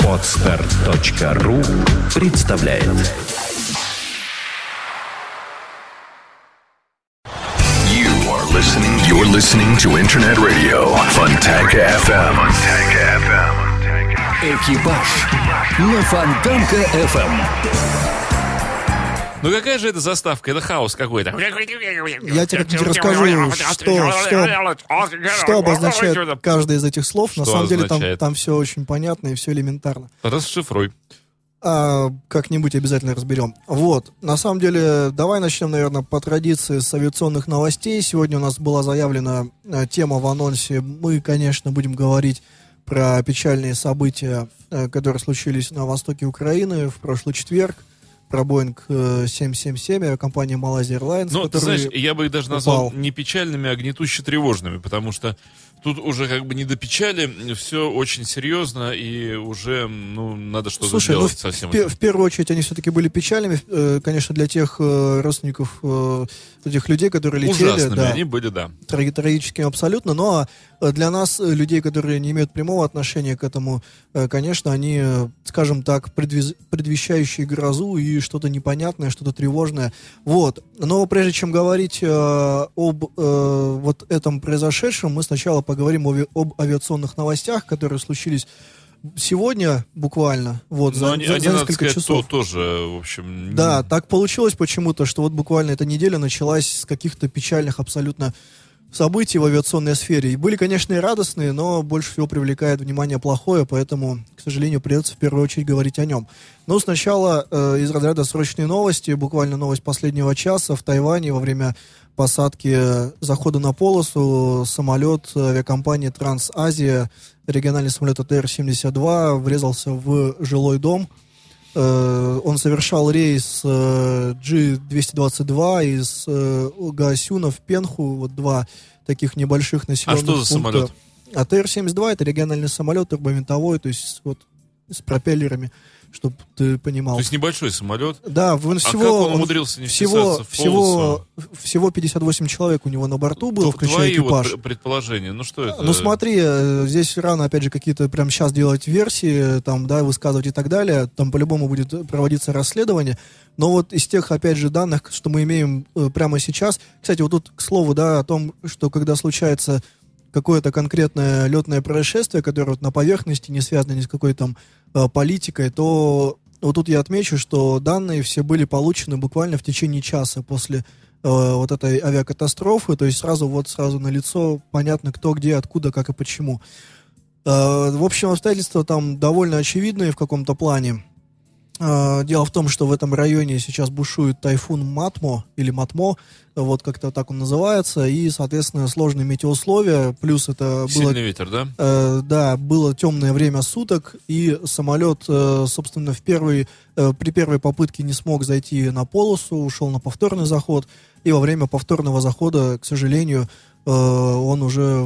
Podstart.ru представляет. You're listening to Internet Radio Fontanka FM. Экипаж на Фонтанка FM. Ну какая же это заставка? Это хаос какой-то. Я тебе расскажу, что обозначает каждое из этих слов. Что на самом означает? Деле там все очень понятно и все элементарно. Расшифруй. Как-нибудь обязательно разберем. Вот, на самом деле, давай начнем, наверное, по традиции с авиационных новостей. Сегодня у нас была заявлена тема в анонсе. Мы, конечно, будем говорить про печальные события, которые случились на востоке Украины в прошлый четверг. Про Boeing 777 авиакомпании Malaysia Airlines. Ну, ты знаешь, я бы их даже назвал не печальными, а гнетуще тревожными, потому что тут уже как бы не до печали, все очень серьезно, и уже надо что-то делать со всем этим. В первую очередь они все-таки были печальными, конечно, для тех родственников, этих людей, которые летели. Ужасными они были, да. Трагическими абсолютно, но для нас, людей, которые не имеют прямого отношения к этому, конечно, они, скажем так, предвещающие грозу и что-то непонятное, что-то тревожное. Вот. Но прежде чем говорить об вот этом произошедшем, мы сначала поговорим об авиационных новостях, которые случились сегодня буквально, вот, за несколько часов. Тоже, в общем... Да, так получилось почему-то, что вот буквально эта неделя началась с каких-то печальных абсолютно событий в авиационной сфере. И были, конечно, и радостные, но больше всего привлекает внимание плохое, поэтому, к сожалению, придется в первую очередь говорить о нем. Но сначала из разряда срочной новости, буквально новость последнего часа. В Тайване во время посадки захода на полосу самолет авиакомпании TransAsia, региональный самолет ATR-72, врезался в жилой дом. Он совершал рейс G-222 из Гассюна в Пенху, вот два таких небольших населенных пункта. А что за самолет? А Тер-72 — это региональный самолет, турбовинтовой, то есть вот с пропеллерами, чтобы ты понимал. То есть небольшой самолет? Да. Как он умудрился не вписаться в полосу? Всего 58 человек у него на борту было, включая экипаж. Твои предположения, что это? Ну смотри, здесь рано, опять же, какие-то прям сейчас делать версии, там, да, высказывать и так далее. Там по-любому будет проводиться расследование. Но вот из тех, опять же, данных, что мы имеем прямо сейчас... Кстати, вот тут, к слову, да, о том, что когда случается какое-то конкретное летное происшествие, которое вот на поверхности, не связано ни с какой там политикой, то вот тут я отмечу, что данные все были получены буквально в течение часа после вот этой авиакатастрофы, то есть сразу налицо понятно, кто, где, откуда, как и почему. В общем, обстоятельства там довольно очевидные в каком-то плане. Дело в том, что в этом районе сейчас бушует тайфун Матмо, или Матмо, вот как-то так он называется, и, соответственно, сложные метеоусловия, плюс это было... Сильный ветер, да? Да, было темное время суток, и самолет, собственно, при первой попытке не смог зайти на полосу, ушел на повторный заход, и во время повторного захода, к сожалению, он уже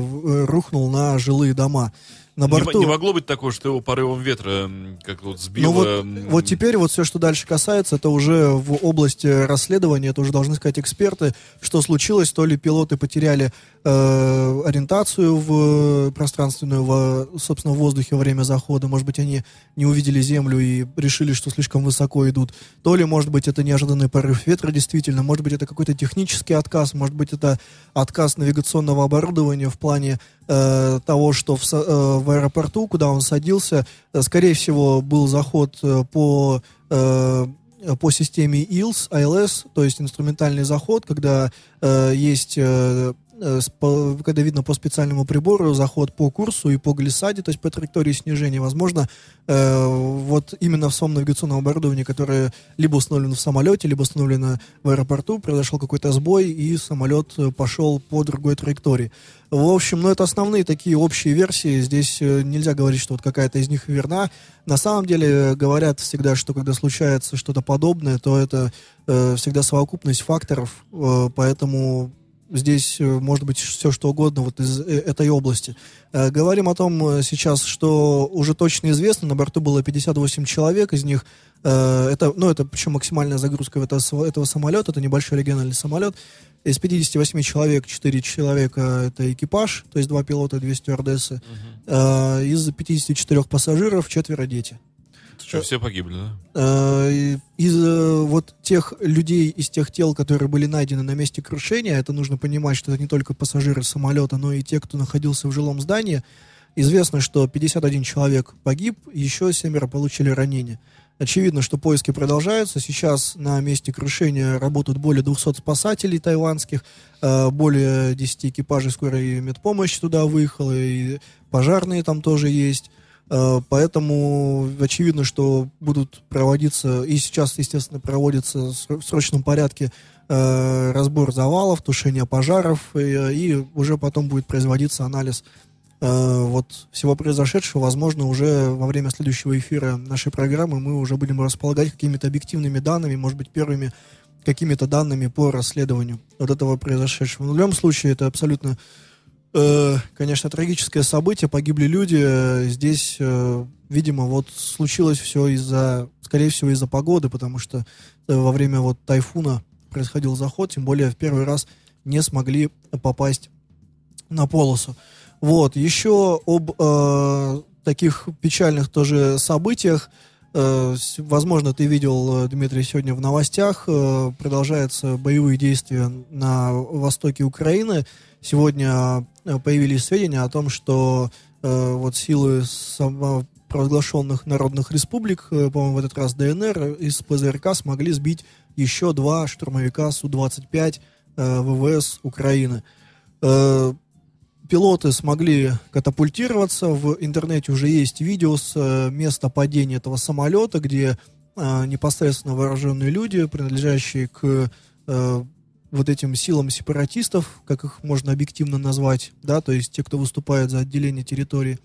рухнул на жилые дома. На борту. Не могло быть такое, что его порывом ветра как-то вот сбило. Вот теперь вот все, что дальше касается, это уже в области расследования, это уже должны сказать эксперты, что случилось, то ли пилоты потеряли ориентацию в пространственную, собственно, в воздухе во время захода, может быть, они не увидели землю и решили, что слишком высоко идут, то ли, может быть, это неожиданный порыв ветра действительно, может быть, это какой-то технический отказ, может быть, это отказ навигационного оборудования в плане того, что в аэропорту, куда он садился, скорее всего, был заход по системе ILS, то есть инструментальный заход, когда когда видно по специальному прибору заход по курсу и по глиссаде, то есть по траектории снижения. Возможно, вот именно в самом навигационном оборудовании, которое либо установлено в самолете, либо установлено в аэропорту, произошел какой-то сбой, и самолет пошел по другой траектории. В общем, это основные такие общие версии. Здесь нельзя говорить, что вот какая-то из них верна. На самом деле говорят всегда, что когда случается что-то подобное, то это всегда совокупность факторов, поэтому... здесь может быть все что угодно вот из этой области. Говорим о том сейчас, что уже точно известно, на борту было 58 человек, из них, это причем максимальная загрузка этого самолета, это небольшой региональный самолет, из 58 человек 4 человека это экипаж, то есть 2 пилота и 2 стюардессы, из 54 пассажиров 4 дети. Что, все погибли, да? Из вот тех людей, из тех тел, которые были найдены на месте крушения, это нужно понимать, что это не только пассажиры самолета, но и те, кто находился в жилом здании. Известно, что 51 человек погиб, еще 7 получили ранения. Очевидно, что поиски продолжаются. Сейчас на месте крушения работают более 200 спасателей тайванских, более 10 экипажей скорой медпомощи туда выехало, и пожарные там тоже есть. Поэтому очевидно, что будут проводиться, и сейчас, естественно, проводится в срочном порядке разбор завалов, тушение пожаров, и уже потом будет производиться анализ вот всего произошедшего. Возможно, уже во время следующего эфира нашей программы мы уже будем располагать какими-то объективными данными, может быть, первыми какими-то данными по расследованию вот этого произошедшего. Но в любом случае, это абсолютно... Конечно, трагическое событие, погибли люди. Здесь, видимо, вот случилось все скорее всего, из-за погоды, потому что во время вот тайфуна происходил заход, тем более в первый раз не смогли попасть на полосу. Вот, еще об таких печальных тоже событиях. Возможно, ты видел, Дмитрий, сегодня в новостях продолжаются боевые действия на востоке Украины. Сегодня появились сведения о том, что вот силы самопровозглашенных народных республик, по-моему, в этот раз ДНР, из ПЗРК смогли сбить еще 2 штурмовика Су-25 ВВС Украины. Пилоты смогли катапультироваться. В интернете уже есть видео с места падения этого самолета, где непосредственно вооруженные люди, принадлежащие к вот этим силам сепаратистов, как их можно объективно назвать, да, то есть те, кто выступает за отделение территории,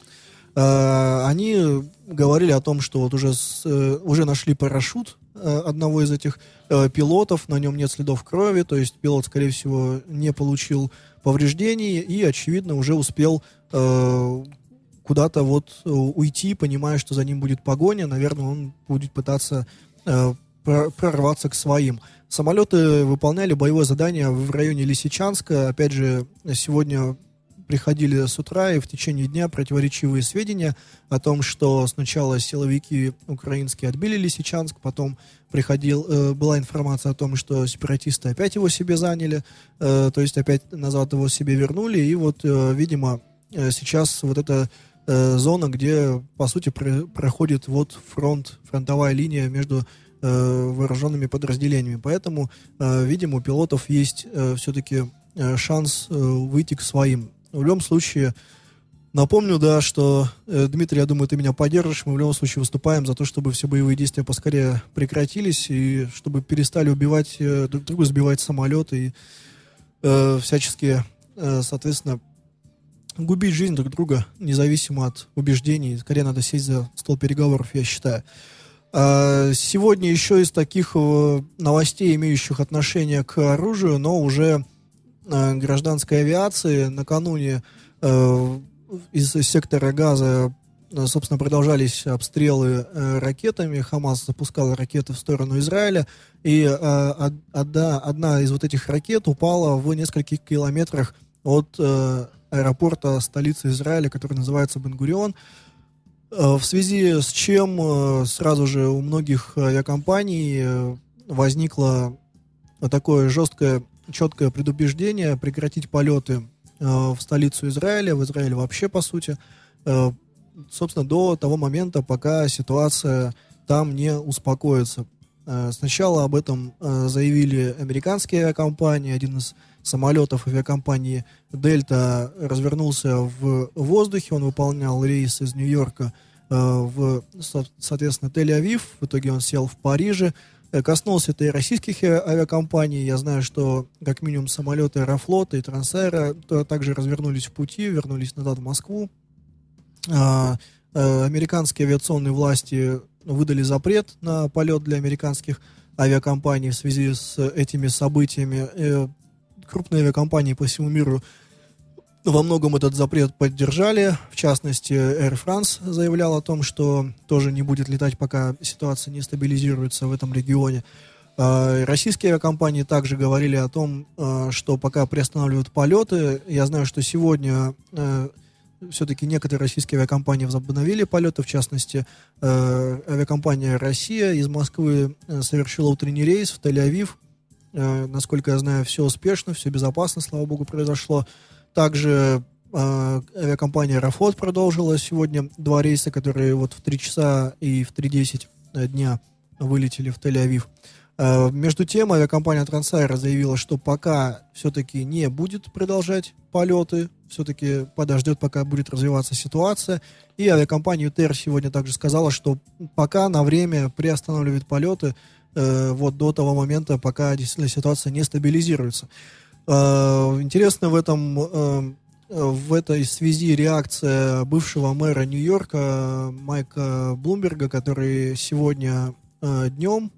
они говорили о том, что вот уже нашли парашют одного из этих пилотов, на нем нет следов крови, то есть пилот, скорее всего, не получил повреждений и, очевидно, уже успел куда-то вот уйти, понимая, что за ним будет погоня. Наверное, он будет пытаться прорваться к своим. Самолеты выполняли боевое задание в районе Лисичанска. Опять же, сегодня приходили с утра и в течение дня противоречивые сведения о том, что сначала силовики украинские отбили Лисичанск, потом была информация о том, что сепаратисты опять его себе заняли, то есть опять назад его себе вернули, и вот, видимо, сейчас вот эта зона, где, по сути, проходит вот фронтовая линия между вооруженными подразделениями. Поэтому, видимо, у пилотов есть все-таки шанс выйти к своим. В любом случае, напомню, да, что, Дмитрий, я думаю, ты меня поддержишь, мы в любом случае выступаем за то, чтобы все боевые действия поскорее прекратились, и чтобы перестали убивать друг друга, сбивать самолеты и всячески, соответственно, губить жизнь друг друга, независимо от убеждений. Скорее надо сесть за стол переговоров, я считаю. Сегодня еще из таких новостей, имеющих отношение к оружию, но уже... гражданской авиации. Накануне из сектора Газа, собственно, продолжались обстрелы ракетами. Хамас запускал ракеты в сторону Израиля, и одна из вот этих ракет упала в нескольких километрах от аэропорта столицы Израиля, который называется Бен-Гурион. В связи с чем сразу же у многих авиакомпаний возникло такое жесткое четкое предупреждение прекратить полеты в столицу Израиля, в Израиле вообще, по сути, собственно, до того момента, пока ситуация там не успокоится. Сначала об этом заявили американские авиакомпании. Один из самолетов авиакомпании «Дельта» развернулся в воздухе, он выполнял рейс из Нью-Йорка в, соответственно, Тель-Авив, в итоге он сел в Париже. Коснулся это и российских авиакомпаний. Я знаю, что как минимум самолеты Аэрофлота и Трансаэро также развернулись в пути, вернулись назад в Москву. Американские авиационные власти выдали запрет на полет для американских авиакомпаний в связи с этими событиями. крупные авиакомпании по всему миру во многом этот запрет поддержали. В частности, Air France заявлял о том, что тоже не будет летать, пока ситуация не стабилизируется в этом регионе. Российские авиакомпании также говорили о том, что пока приостанавливают полеты. Я знаю, что сегодня все-таки некоторые российские авиакомпании возобновили полеты. В частности, авиакомпания «Россия» из Москвы совершила утренний рейс в Тель-Авив. Насколько я знаю, все успешно, все безопасно, слава богу, произошло. Также авиакомпания «Аэрофлот» продолжила сегодня два рейса, которые вот в 3 часа и в 3:10 дня вылетели в Тель-Авив. Между тем, авиакомпания «Transaero» заявила, что пока все-таки не будет продолжать полеты, все-таки подождет, пока будет развиваться ситуация. И авиакомпания «Ter» сегодня также сказала, что пока на время приостанавливает полеты вот до того момента, пока действительно ситуация не стабилизируется. Интересно в этой связи реакция бывшего мэра Нью-Йорка Майка Блумберга, который сегодня днем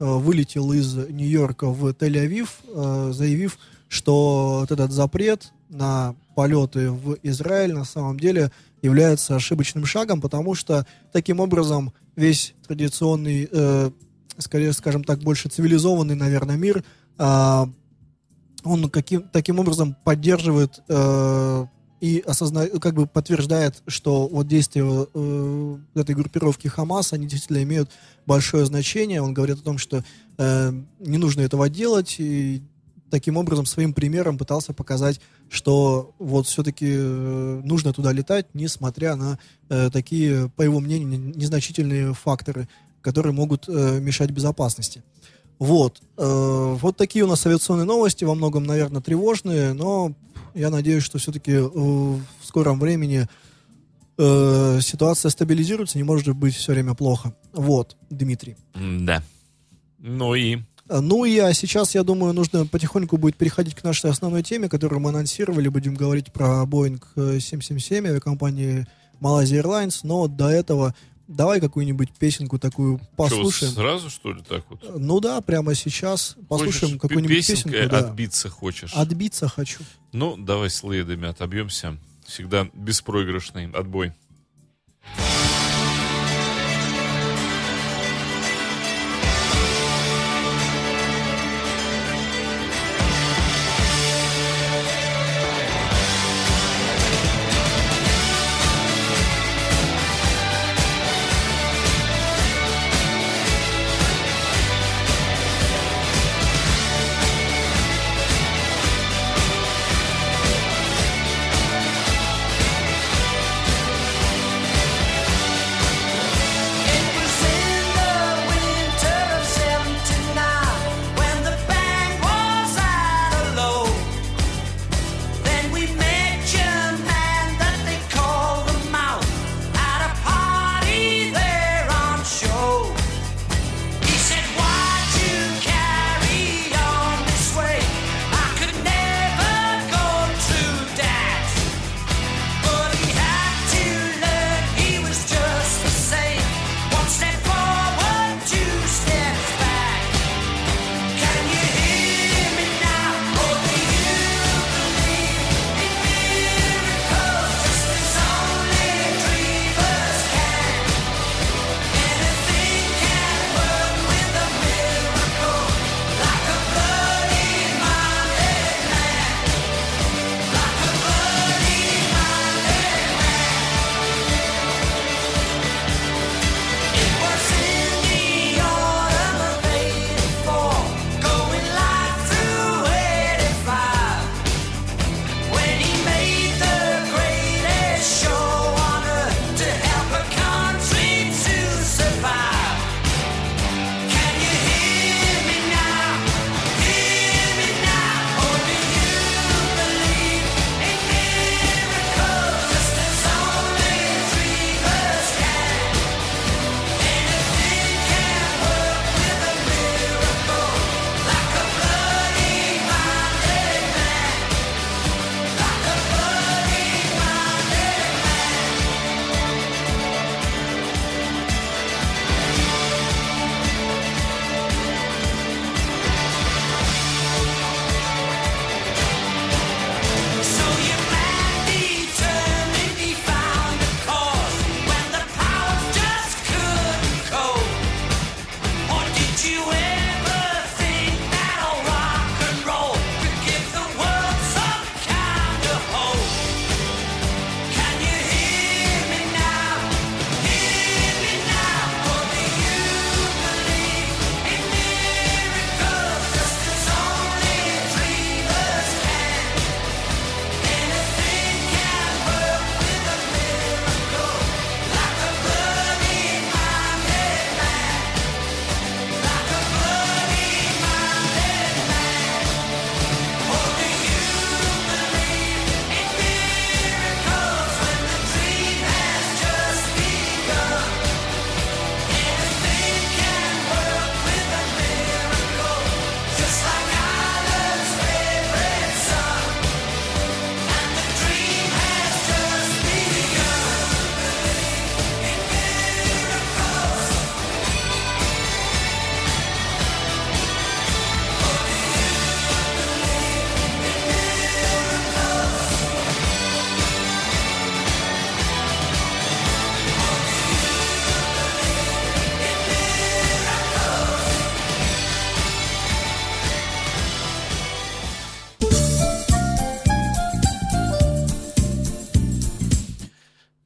вылетел из Нью-Йорка в Тель-Авив, заявив, что вот этот запрет на полеты в Израиль на самом деле является ошибочным шагом, потому что таким образом весь традиционный, скорее, скажем так, больше цивилизованный, наверное, мир он таким образом поддерживает и как бы подтверждает, что вот действия этой группировки Хамас, они действительно имеют большое значение. Он говорит о том, что не нужно этого делать, и таким образом своим примером пытался показать, что вот все-таки нужно туда летать, несмотря на такие, по его мнению, незначительные факторы, которые могут мешать безопасности. Вот такие у нас авиационные новости, во многом, наверное, тревожные, но я надеюсь, что все-таки в скором времени ситуация стабилизируется, не может быть все время плохо. Вот, Дмитрий. Да. Ну и сейчас, я думаю, нужно потихоньку будет переходить к нашей основной теме, которую мы анонсировали, будем говорить про Boeing 777 авиакомпании Malaysia Airlines, но до этого... Давай какую-нибудь песенку такую послушаем. Что, сразу, что ли, так вот? Ну да, прямо сейчас послушаем хочешь какую-нибудь песенку. Отбиться хочешь? Отбиться хочу. Ну, давай с лейдами отобьемся. Всегда беспроигрышный отбой.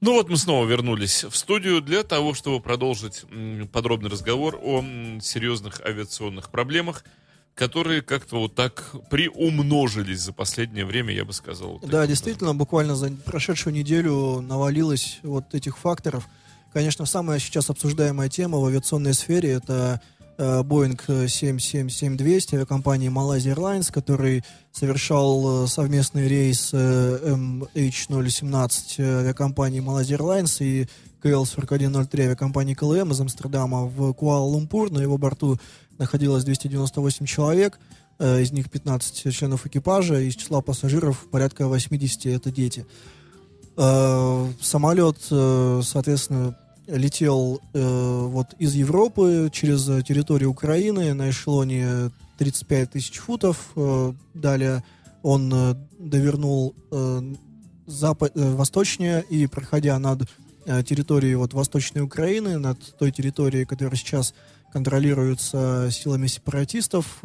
Ну вот мы снова вернулись в студию для того, чтобы продолжить подробный разговор о серьезных авиационных проблемах, которые как-то вот так приумножились за последнее время, я бы сказал. Вот да, действительно, буквально за прошедшую неделю навалилось вот этих факторов. Конечно, самая сейчас обсуждаемая тема в авиационной сфере — это Boeing 777-200 авиакомпании Malaysia Airlines, который совершал совместный рейс MH017 авиакомпании Malaysia Airlines и KL4103 авиакомпании КЛМ из Амстердама в Куала-Лумпур. На его борту находилось 298 человек, из них 15 членов экипажа, из числа пассажиров порядка 80 — это дети. Самолет, соответственно, летел вот из Европы через территорию Украины на эшелоне 35 тысяч футов. Далее он довернул восточнее и, проходя над территорией вот Восточной Украины, над той территорией, которая сейчас контролируется силами сепаратистов,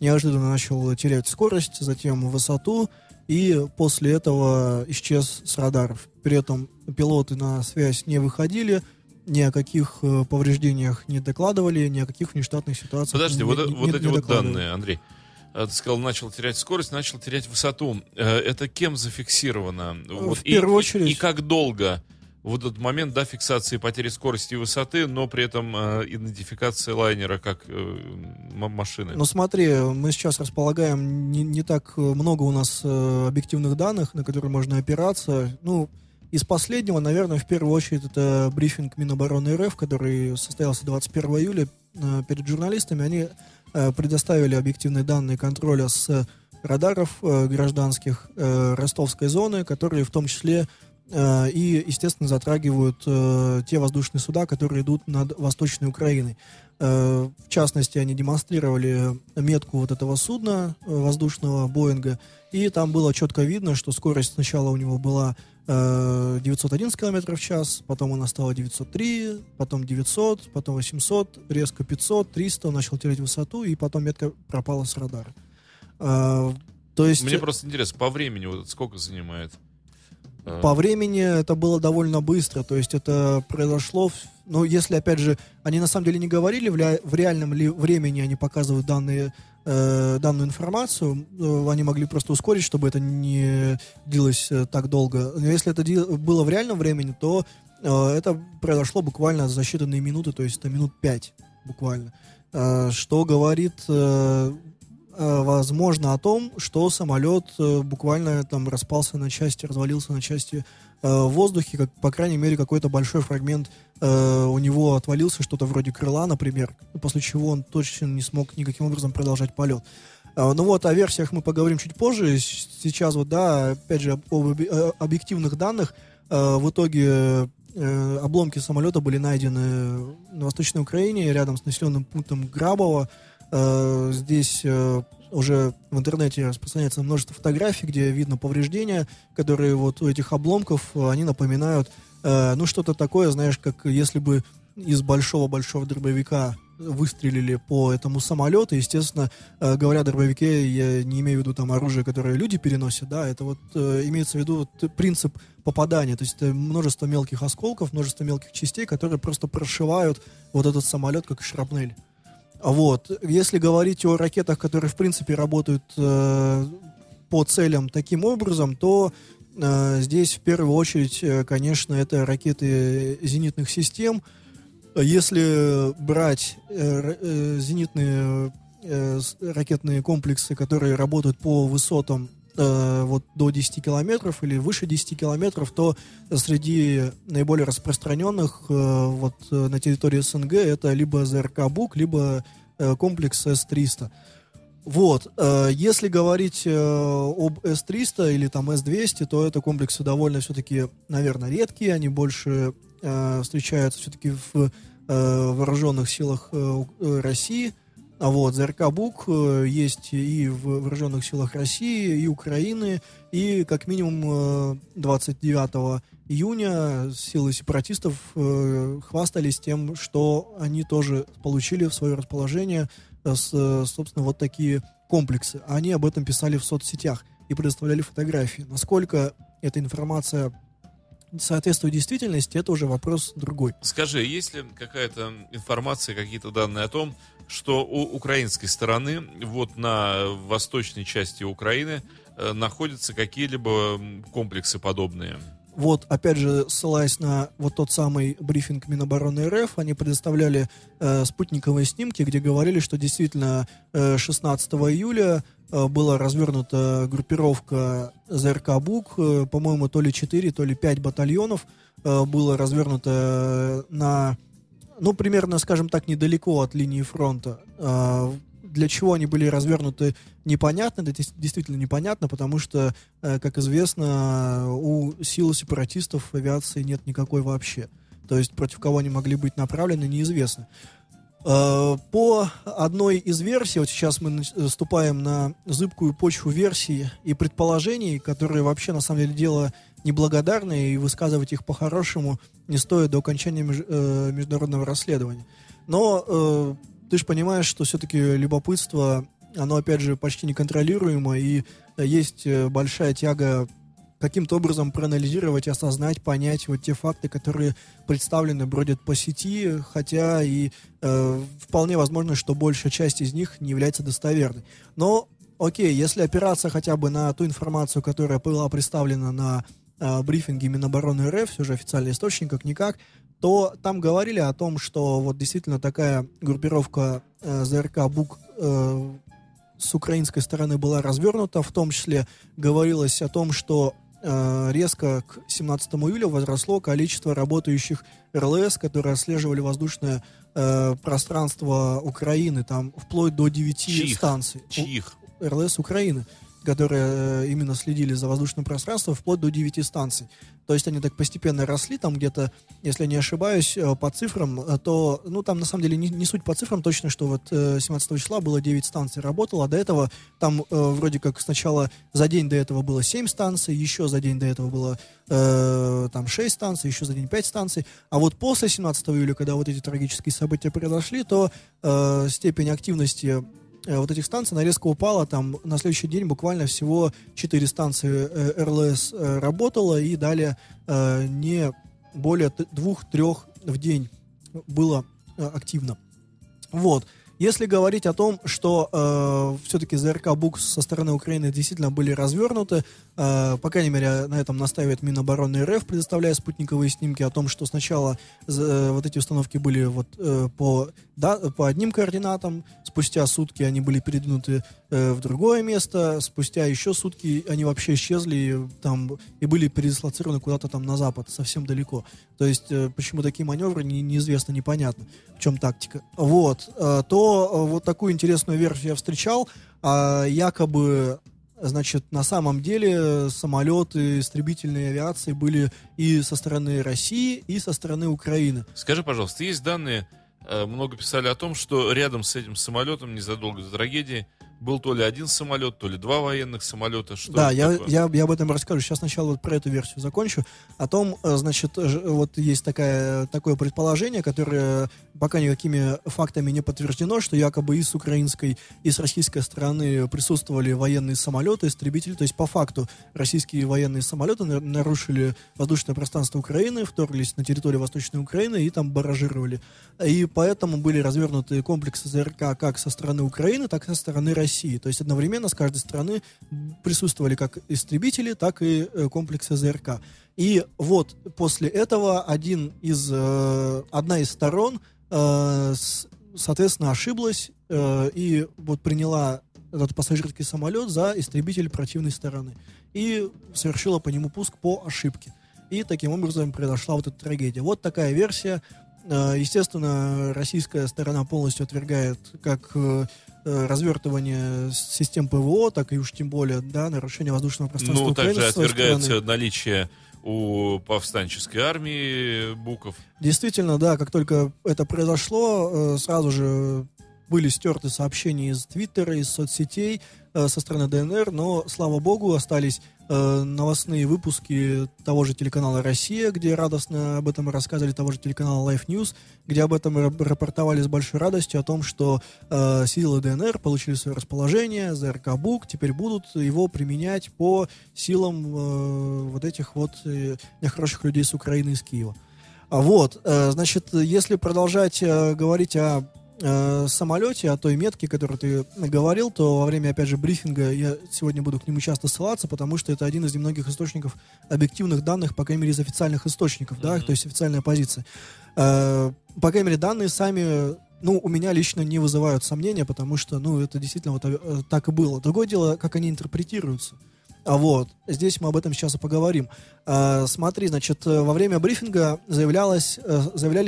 неожиданно начал терять скорость, затем высоту, и после этого исчез с радаров. При этом пилоты на связь не выходили, ни о каких повреждениях не докладывали, ни о каких внештатных ситуациях. Подожди, эти данные, Андрей. Ты сказал, начал терять скорость, начал терять высоту. Это кем зафиксировано? В первую очередь. И как долго? Вот этот момент, да, фиксации потери скорости и высоты, но при этом идентификация лайнера как машины. Ну смотри, мы сейчас располагаем не так много у нас объективных данных, на которые можно опираться. Ну, из последнего, наверное, в первую очередь это брифинг Минобороны РФ, который состоялся 21 июля перед журналистами. Они предоставили объективные данные контроля с радаров гражданских Ростовской зоны, которые в том числе и, естественно, затрагивают те воздушные суда, которые идут над Восточной Украиной. В частности, они демонстрировали метку вот этого судна воздушного Боинга, и там было четко видно, что скорость сначала у него была 911 км в час, потом она стала 903, потом 900, потом 800, резко 500, 300, начал терять высоту, и потом метка пропала с радара. То есть... Мне просто интересно, по времени вот это сколько занимает? По времени это было довольно быстро, то есть это произошло, ну, если, опять же, они на самом деле не говорили, в реальном ли времени они показывают данную информацию, они могли просто ускорить, чтобы это не длилось так долго. Но если это было в реальном времени, то это произошло буквально за считанные минуты, то есть это минут 5 буквально, что говорит... возможно, о том, что самолет буквально там распался на части, развалился на части в воздухе, как, по крайней мере, какой-то большой фрагмент у него отвалился, что-то вроде крыла, например, после чего он точно не смог никаким образом продолжать полет. Ну вот, о версиях мы поговорим чуть позже. Сейчас вот, да, опять же, об объективных данных. В итоге обломки самолета были найдены на Восточной Украине, рядом с населенным пунктом Грабово. Здесь уже в интернете распространяется множество фотографий, где видно повреждения, которые вот у этих обломков, они напоминают, ну, что-то такое, знаешь, как если бы из большого-большого дробовика выстрелили по этому самолету. Естественно, говоря о дробовике, я не имею в виду там оружие, которое люди переносят, да, это вот имеется в виду принцип попадания, то есть это множество мелких осколков, множество мелких частей, которые просто прошивают вот этот самолет, как шрапнель. Вот. Если говорить о ракетах, которые, в принципе, работают по целям таким образом, то здесь, в первую очередь, конечно, это ракеты зенитных систем. Если брать зенитные ракетные комплексы, которые работают по высотам вот до 10 километров или выше 10 километров, то среди наиболее распространенных вот на территории СНГ это либо ЗРК «Бук», либо комплекс С-300. Вот. Если говорить об С-300 или там С-200, то это комплексы довольно все-таки, наверное, редкие, они больше встречаются все-таки в вооруженных силах России. А вот ЗРК «Бук» есть и в вооруженных силах России, и Украины, и как минимум 29 июня силы сепаратистов хвастались тем, что они тоже получили в свое расположение, собственно, вот такие комплексы. Они об этом писали в соцсетях и предоставляли фотографии. Насколько эта информация соответствует действительности, это уже вопрос другой. Скажи, есть ли какая-то информация, какие-то данные о том, что у украинской стороны вот на восточной части Украины находятся какие-либо комплексы подобные? Вот, опять же, ссылаясь на вот тот самый брифинг Минобороны РФ, они предоставляли спутниковые снимки, где говорили, что действительно 16 июля была развернута группировка ЗРК «Бук», по-моему, то ли 4, то ли 5 батальонов было развернуто на, ну, примерно, скажем так, недалеко от линии фронта. Для чего они были развернуты, непонятно, да, действительно непонятно, потому что, как известно, у сил сепаратистов авиации нет никакой вообще. То есть против кого они могли быть направлены, неизвестно. По одной из версий, вот сейчас мы вступаем на зыбкую почву версий и предположений, которые вообще на самом деле дело неблагодарное, и высказывать их по-хорошему не стоит до окончания международного расследования. Но... Ты же понимаешь, что все-таки любопытство, оно, опять же, почти неконтролируемо, и есть большая тяга каким-то образом проанализировать, осознать, понять вот те факты, которые представлены, бродят по сети, хотя и вполне возможно, что большая часть из них не является достоверной. Но, окей, если опираться хотя бы на ту информацию, которая была представлена на брифинге Минобороны РФ, все же официальный источник, как-никак, то там говорили о том, что вот действительно такая группировка ЗРК «Бук» с украинской стороны была развернута. В том числе говорилось о том, что резко к 17 июля возросло количество работающих РЛС, которые отслеживали воздушное пространство Украины, там вплоть до 9 станций. Чьих? РЛС Украины, которые именно следили за воздушным пространством, вплоть до 9 станций. То есть они так постепенно росли, там где-то, если не ошибаюсь, по цифрам, то, ну, там на самом деле не суть по цифрам точно, что вот 17 числа было 9 станций работало, а до этого там вроде как сначала за день до этого было 7 станций, еще за день до этого было там 6 станций, еще за день 5 станций, а вот после 17 июля, когда вот эти трагические события произошли, то степень активности вот этих станций она резко упала, там на следующий день буквально всего 4 станции РЛС работало, и далее не более 2-3 в день было активно. Вот. Если говорить о том, что все-таки ЗРК «Бук» со стороны Украины действительно были развернуты, по крайней мере, на этом настаивает Минобороны РФ, предоставляя спутниковые снимки о том, что сначала вот эти установки были вот, по одним координатам, спустя сутки они были передвинуты в другое место, спустя еще сутки они вообще исчезли там, и были передислоцированы куда-то там на запад, совсем далеко. То есть почему такие маневры, неизвестно, непонятно, в чем тактика. Вот. То вот такую интересную версию я встречал. Якобы, значит, на самом деле самолеты истребительной авиации были и со стороны России, и со стороны Украины. Скажи, пожалуйста, есть данные... Много писали о том, что рядом с этим самолетом незадолго до трагедии был то ли один самолет, то ли два военных самолета. Что да, я об этом расскажу. Сейчас сначала вот про эту версию закончу. О том, значит, вот есть такое предположение, которое пока никакими фактами не подтверждено, что якобы и с украинской, и с российской стороны присутствовали военные самолеты, истребители. То есть по факту российские военные самолеты нарушили воздушное пространство Украины, вторглись на территорию Восточной Украины и там баражировали. И поэтому были развернуты комплексы ЗРК как со стороны Украины, так и со стороны России. То есть одновременно с каждой стороны присутствовали как истребители, так и комплексы ЗРК. И вот после этого одна из сторон, соответственно, ошиблась и вот приняла этот пассажирский самолет за истребитель противной стороны и совершила по нему пуск по ошибке. И таким образом произошла вот эта трагедия. Вот такая версия. Естественно, российская сторона полностью отвергает как развертывание систем ПВО, так и уж тем более, да, нарушение воздушного пространства Украины. Также отвергается наличие у повстанческой армии буков. Действительно, да, как только это произошло, сразу же были стерты сообщения из Твиттера, из соцсетей со стороны ДНР, но, слава богу, остались новостные выпуски того же телеканала «Россия», где радостно об этом рассказывали, того же телеканала Life News, где об этом рапортовали с большой радостью о том, что силы ДНР получили свое расположение, ЗРК «Бук», теперь будут его применять по силам вот этих вот нехороших людей с Украины и с Киева. Вот, значит, если продолжать говорить о самолете, о той метке, которую ты говорил, то во время, опять же, брифинга я сегодня буду к нему часто ссылаться, потому что это один из немногих источников объективных данных, по крайней мере, из официальных источников, да, то есть официальная позиция. По крайней мере, данные сами, ну, у меня лично не вызывают сомнения, потому что, ну, это действительно вот так и было. Другое дело, как они интерпретируются. А вот, здесь мы об этом сейчас и поговорим. Смотри, значит, во время брифинга заявлялись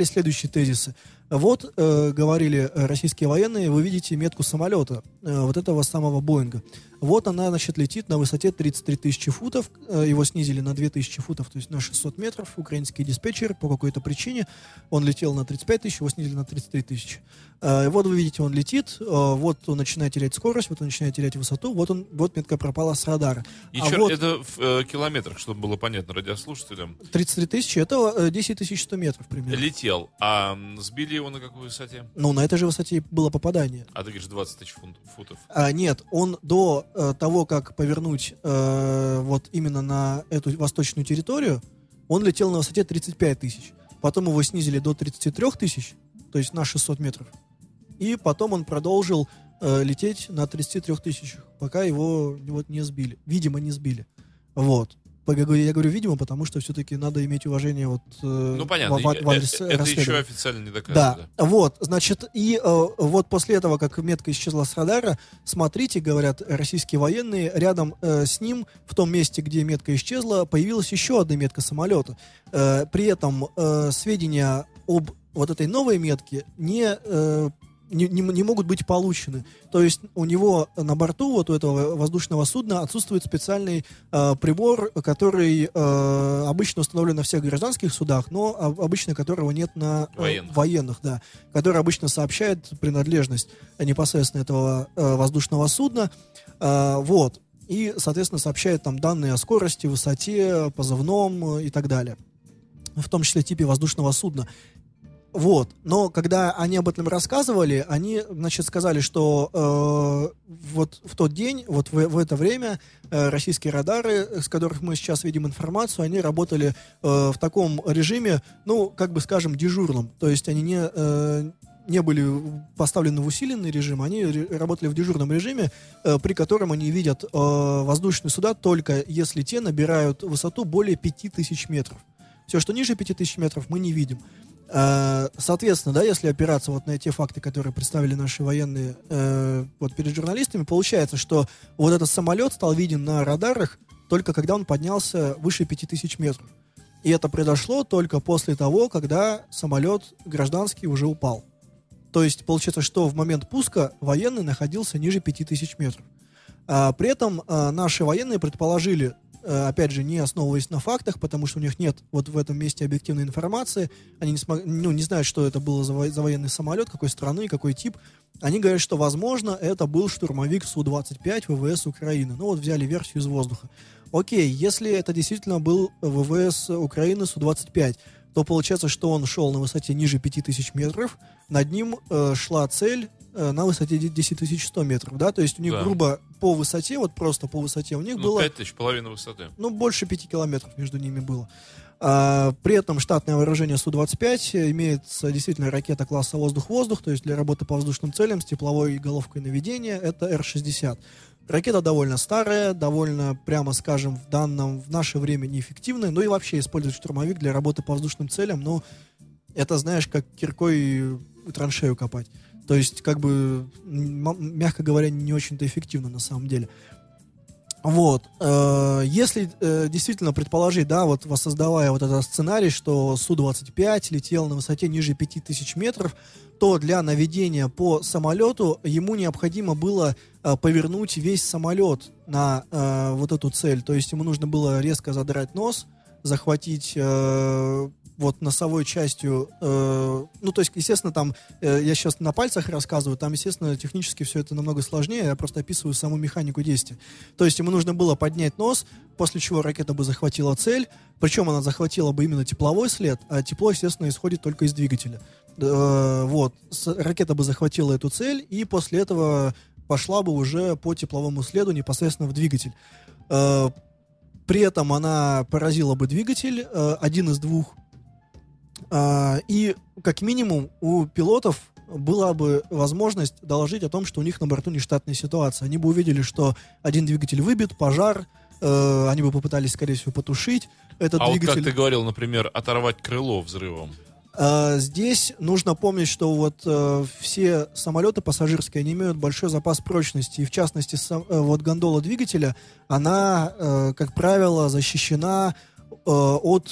следующие тезисы. Вот, говорили российские военные, вы видите метку самолета, вот этого самого Боинга. Вот она, значит, летит на высоте 33 тысячи футов, его снизили на 2 тысячи футов, то есть на 600 метров. Украинские диспетчеры по какой-то причине, он летел на 35 тысяч, его снизили на 33 тысячи. Вот вы видите, он летит, вот он начинает терять скорость, вот он начинает терять высоту, вот метка пропала с радара. И это в километрах, чтобы было понятно радиослушателям. 33 тысячи, это 10 тысяч 100 метров примерно. Летел, а сбили его на какой высоте? Ну, на этой же высоте было попадание. А ты говоришь 20 тысяч футов. Нет, он до того, как повернуть вот именно на эту восточную территорию, он летел на высоте 35 тысяч. Потом его снизили до 33 тысяч, то есть на 600 метров. И потом он продолжил лететь на 33 тысячах, пока его вот не сбили. Видимо, не сбили. Вот. Я говорю, видимо, потому что все-таки надо иметь уважение вот, ну, понятно. Это еще официально не доказано. Да. Вот, значит, и вот после этого, как метка исчезла с радара, смотрите, говорят российские военные, рядом с ним, в том месте, где метка исчезла, появилась еще одна метка самолета. При этом сведения об вот этой новой метке не могут быть получены. То есть у него на борту вот у этого воздушного судна отсутствует специальный прибор, который обычно установлен на всех гражданских судах, но обычно которого нет на военных, да, который обычно сообщает принадлежность непосредственно этого воздушного судна. Вот. И, соответственно, сообщает там данные о скорости, высоте, позывном и так далее. В том числе типе воздушного судна. Вот, но когда они об этом рассказывали, они, значит, сказали, что вот в тот день, вот в это время российские радары, с которых мы сейчас видим информацию, они работали в таком режиме, ну, как бы скажем, дежурном, то есть они не были поставлены в усиленный режим, они работали в дежурном режиме, при котором они видят воздушные суда только если те набирают высоту более 5000 метров. Все, что ниже 5000 метров, мы не видим. Соответственно, да, если опираться вот на те факты, которые представили наши военные вот перед журналистами, получается, что вот этот самолет стал виден на радарах только когда он поднялся выше 5000 метров. И это произошло только после того, когда самолет гражданский уже упал. То есть получается, что в момент пуска военный находился ниже 5000 метров. При этом наши военные предположили, опять же, не основываясь на фактах, потому что у них нет вот в этом месте объективной информации, они не знают, что это был за военный самолет, какой страны, какой тип. Они говорят, что, возможно, это был штурмовик Су-25 ВВС Украины. Ну вот взяли версию из воздуха. Окей, если это действительно был ВВС Украины Су-25, то получается, что он шел на высоте ниже 5000 метров, над ним шла цель на высоте 10100 метров, да, то есть у них, да, грубо по высоте, вот просто по высоте у них было... 5000, половина высоты. Ну, больше 5 километров между ними было. При этом штатное вооружение Су-25 имеет действительно ракета класса воздух-воздух, то есть для работы по воздушным целям с тепловой головкой наведения, это Р-60. Ракета довольно старая, довольно, прямо скажем, в наше время неэффективная, ну и вообще использовать штурмовик для работы по воздушным целям, ну, это, знаешь, как киркой траншею копать. То есть, как бы, мягко говоря, не очень-то эффективно на самом деле. Вот. Если действительно предположить, да, вот воссоздавая вот этот сценарий, что Су-25 летел на высоте ниже 5000 метров, то для наведения по самолету ему необходимо было повернуть весь самолет на вот эту цель. То есть ему нужно было резко задрать нос, захватить вот носовой частью, ну, то есть, естественно, там, я сейчас на пальцах рассказываю, там, естественно, технически все это намного сложнее, я просто описываю саму механику действия. То есть ему нужно было поднять нос, после чего ракета бы захватила цель, причем она захватила бы именно тепловой след, а тепло, естественно, исходит только из двигателя. Вот, ракета бы захватила эту цель, и после этого пошла бы уже по тепловому следу непосредственно в двигатель. При этом она поразила бы двигатель, один из двух. И, как минимум, у пилотов была бы возможность доложить о том, что у них на борту нештатная ситуация. Они бы увидели, что один двигатель выбит, пожар, они бы попытались, скорее всего, потушить этот двигатель. Вот как ты говорил, например, оторвать крыло взрывом. Здесь нужно помнить, что вот все самолеты пассажирские, они имеют большой запас прочности. И в частности, вот гондола двигателя, она, как правило, защищена от,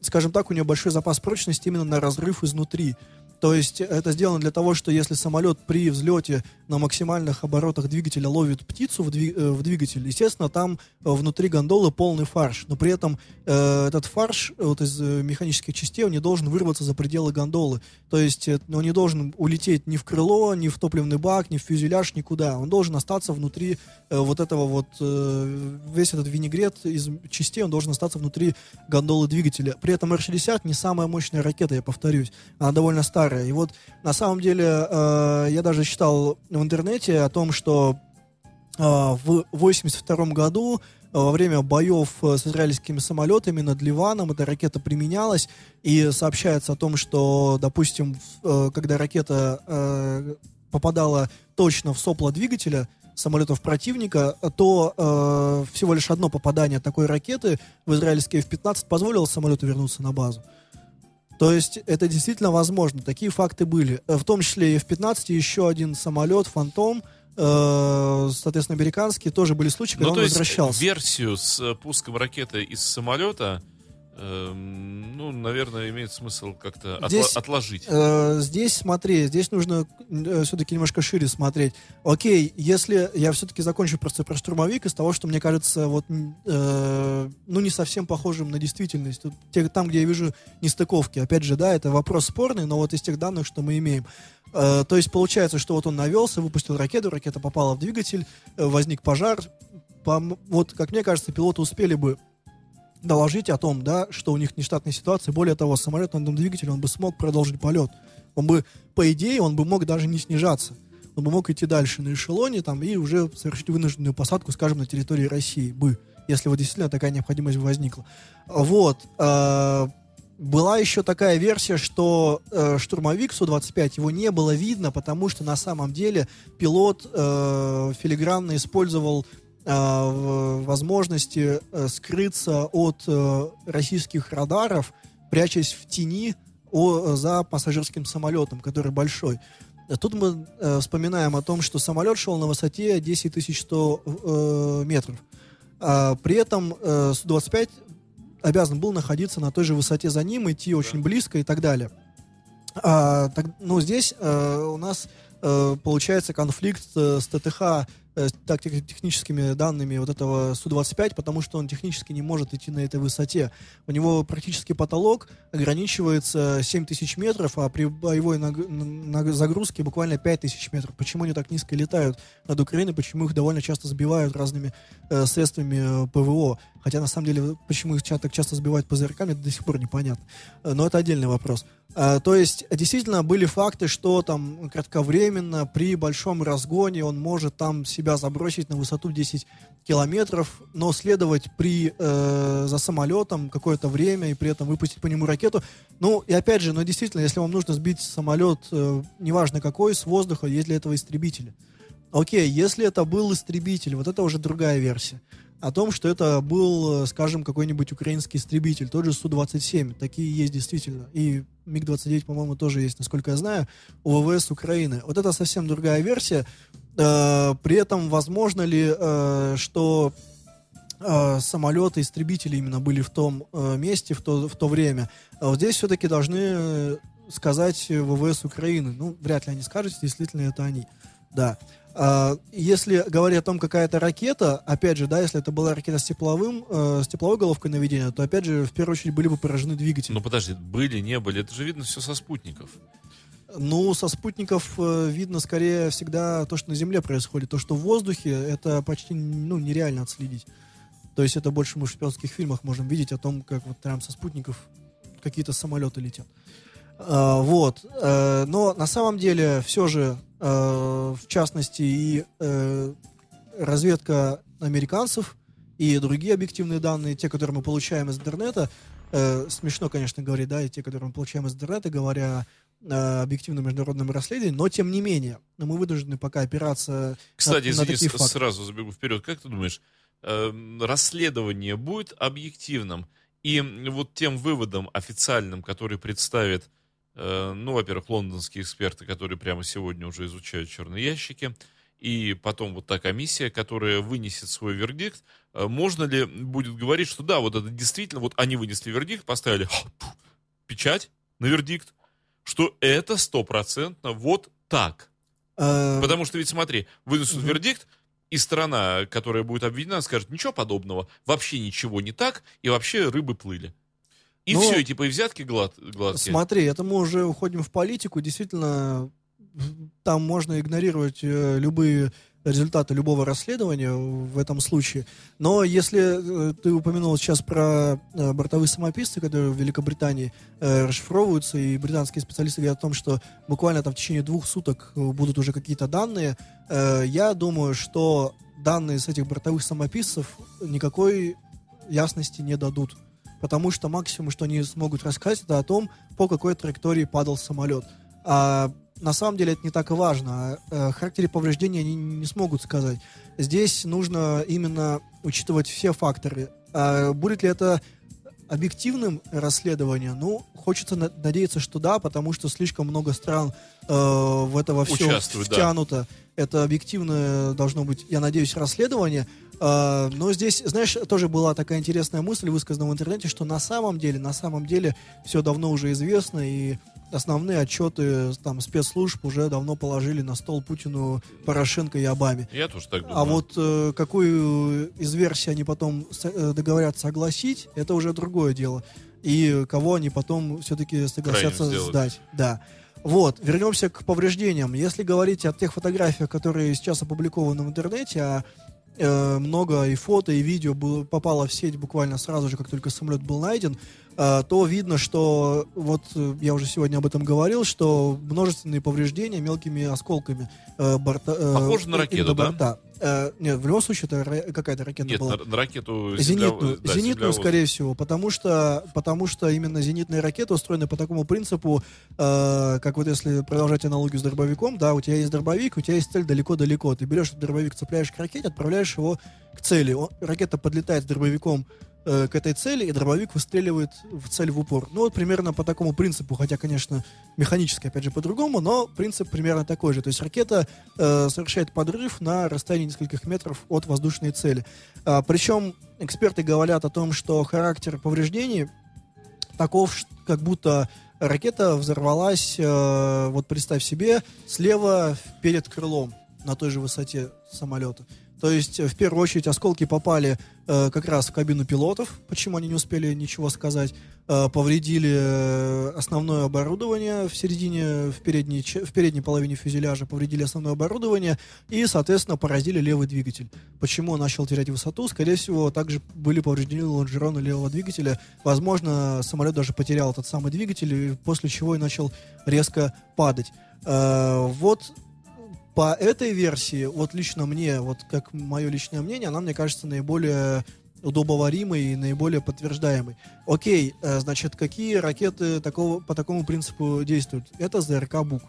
скажем так, у нее большой запас прочности именно на разрыв изнутри. То есть это сделано для того, что если самолет при взлете на максимальных оборотах двигателя ловит птицу в двигатель, естественно, там внутри гондолы полный фарш. Но при этом этот фарш вот из механических частей, он не должен вырваться за пределы гондолы. То есть он не должен улететь ни в крыло, ни в топливный бак, ни в фюзеляж, никуда. Он должен остаться внутри вот этого вот... весь этот винегрет из частей, он должен остаться внутри гондолы двигателя. При этом Р-60 не самая мощная ракета, я повторюсь. Она довольно старая. И вот, на самом деле, я даже читал в интернете о том, что в 1982 году во время боев с израильскими самолетами над Ливаном эта ракета применялась, и сообщается о том, что, допустим, когда ракета попадала точно в сопло двигателя самолетов противника, то всего лишь одно попадание такой ракеты в израильский F-15 позволило самолету вернуться на базу. То есть это действительно возможно. Такие факты были. В том числе и F-15, еще один самолет, «Фантом», соответственно, американский, тоже были случаи, когда он возвращался. То есть версию с пуском ракеты из самолета, ну, наверное, имеет смысл как-то отложить. Здесь, смотри, здесь нужно все-таки немножко шире смотреть. Окей, если я все-таки закончу просто про штурмовик из того, что мне кажется, вот, ну, не совсем похожим на действительность. Там, где я вижу нестыковки, опять же, да, это вопрос спорный, но вот из тех данных, что мы имеем. То есть получается, что вот он навелся, выпустил ракету, ракета попала в двигатель, возник пожар. Вот, как мне кажется, пилоты успели бы доложить о том, да, что у них нештатная ситуация. Более того, самолет на одном двигателе, он бы смог продолжить полет. Он бы, по идее, он бы мог даже не снижаться. Он бы мог идти дальше на эшелоне там, и уже совершить вынужденную посадку, скажем, на территории России бы, если вот действительно такая необходимость возникла. Вот. Была еще такая версия, что штурмовик Су-25, его не было видно, потому что на самом деле пилот филигранно использовал возможности скрыться от российских радаров, прячась в тени за пассажирским самолетом, который большой. Тут мы вспоминаем о том, что самолет шел на высоте 10100 метров. При этом Су-25 обязан был находиться на той же высоте за ним, идти очень близко и так далее. Ну, здесь у нас получается конфликт с ТТХ, техническими данными вот этого Су-25, потому что он технически не может идти на этой высоте. У него практически потолок ограничивается 7000 метров, а при боевой загрузке буквально 5000 метров. Почему они так низко летают над Украиной, почему их довольно часто сбивают разными средствами ПВО? Хотя, на самом деле, почему их так часто сбивают ПЗРКами, до сих пор непонятно. Но это отдельный вопрос. То есть, действительно, были факты, что там кратковременно при большом разгоне он может там себя забросить на высоту 10 километров, но следовать за самолетом какое-то время и при этом выпустить по нему ракету. Ну, и опять же, ну, действительно, если вам нужно сбить самолет, неважно какой, с воздуха, есть для этого истребители. Окей, если это был истребитель, вот это уже другая версия. О том, что это был, скажем, какой-нибудь украинский истребитель, тот же Су-27, такие есть действительно, и МиГ-29, по-моему, тоже есть, насколько я знаю, у ВВС Украины. Вот это совсем другая версия. При этом, возможно ли, что самолеты-истребители именно были в том месте, в то время? Вот здесь все-таки должны сказать ВВС Украины. Ну, вряд ли они скажут, действительно это они. Да. Если говорить о том, какая это ракета, опять же, да, если это была ракета с тепловой головкой наведения, то, опять же, в первую очередь были бы поражены двигатели. Ну, подожди, были, не были, это же видно все со спутников. Ну, со спутников видно, скорее, всегда то, что на Земле происходит. То, что в воздухе, это почти, ну, нереально отследить. То есть это больше мы в шпионских фильмах можем видеть о том, как вот прям со спутников какие-то самолеты летят. Но на самом деле все же, в частности, и разведка американцев, и другие объективные данные, те, которые мы получаем из интернета, смешно, конечно, говорить, да, и те, которые мы получаем из интернета, говоря о объективном международном расследовании, но тем не менее, мы вынуждены пока опираться. Кстати, на такие факты. Сразу забегу вперед, как ты думаешь, расследование будет объективным? И вот тем выводом официальным, который представит, во-первых, лондонские эксперты, которые прямо сегодня уже изучают черные ящики, и потом вот та комиссия, которая вынесет свой вердикт, можно ли будет говорить, что да, вот это действительно, вот они вынесли вердикт, поставили печать на вердикт, что это 100% вот так. Потому что ведь смотри, вынесут вердикт, и страна, которая будет обвинена, скажет, ничего подобного, вообще ничего не так, и вообще рыбы плыли. И все, и типа и взятки гладкие. Смотри, это мы уже уходим в политику. Действительно, там можно игнорировать любые результаты любого расследования в этом случае. Но если ты упомянул сейчас про бортовые самописцы, которые в Великобритании расшифровываются, и британские специалисты говорят о том, что буквально там в течение 2 суток будут уже какие-то данные, я думаю, что данные с этих бортовых самописцев никакой ясности не дадут. Потому что максимум, что они смогут рассказать, это о том, по какой траектории падал самолет. А на самом деле это не так и важно. О характере повреждений они не смогут сказать. Здесь нужно именно учитывать все факторы. А будет ли это объективным расследованием? Хочется надеяться, что да, потому что слишком много стран в это все втянуто. Да. Это объективное должно быть, я надеюсь, расследование. Но здесь, знаешь, тоже была такая интересная мысль, высказана в интернете, что на самом деле все давно уже известно, и основные отчеты там, спецслужб уже давно положили на стол Путину, Порошенко и Обаме. Я тоже так думаю. А вот какую из версий они потом договорятся согласить, это уже другое дело. И кого они потом все-таки согласятся сдать. Да. Вернемся к повреждениям. Если говорить о тех фотографиях, которые сейчас опубликованы в интернете, много и фото, и видео попало в сеть буквально сразу же, как только самолет был найден, то видно, что, вот я уже сегодня об этом говорил, что множественные повреждения мелкими осколками борта. Похоже на ракету, да? Нет, в любом случае, это какая-то ракета была. Нет, на ракету зенитную. Зенитную, скорее всего, потому что именно зенитные ракеты устроены по такому принципу, как вот если продолжать аналогию с дробовиком, да, у тебя есть дробовик, у тебя есть цель далеко-далеко. Ты берешь этот дробовик, цепляешь к ракете, отправляешь его к цели. Ракета подлетает с дробовиком к этой цели, и дробовик выстреливает в цель в упор. Вот примерно по такому принципу, хотя, конечно, механически, опять же, по-другому, но принцип примерно такой же. То есть ракета совершает подрыв на расстоянии нескольких метров от воздушной цели. Причем эксперты говорят о том, что характер повреждений таков, как будто ракета взорвалась, вот представь себе, слева перед крылом на той же высоте самолета. То есть, в первую очередь, осколки попали как раз в кабину пилотов, почему они не успели ничего сказать, повредили основное оборудование в передней половине фюзеляжа, повредили основное оборудование и, соответственно, поразили левый двигатель. Почему он начал терять высоту? Скорее всего, также были повреждены лонжероны левого двигателя. Возможно, самолет даже потерял этот самый двигатель, после чего и начал резко падать. По этой версии, вот лично мне, вот как мое личное мнение, она, мне кажется, наиболее удобоваримой и наиболее подтверждаемой. Окей, значит, какие ракеты по такому принципу действуют? Это ЗРК «Бук»,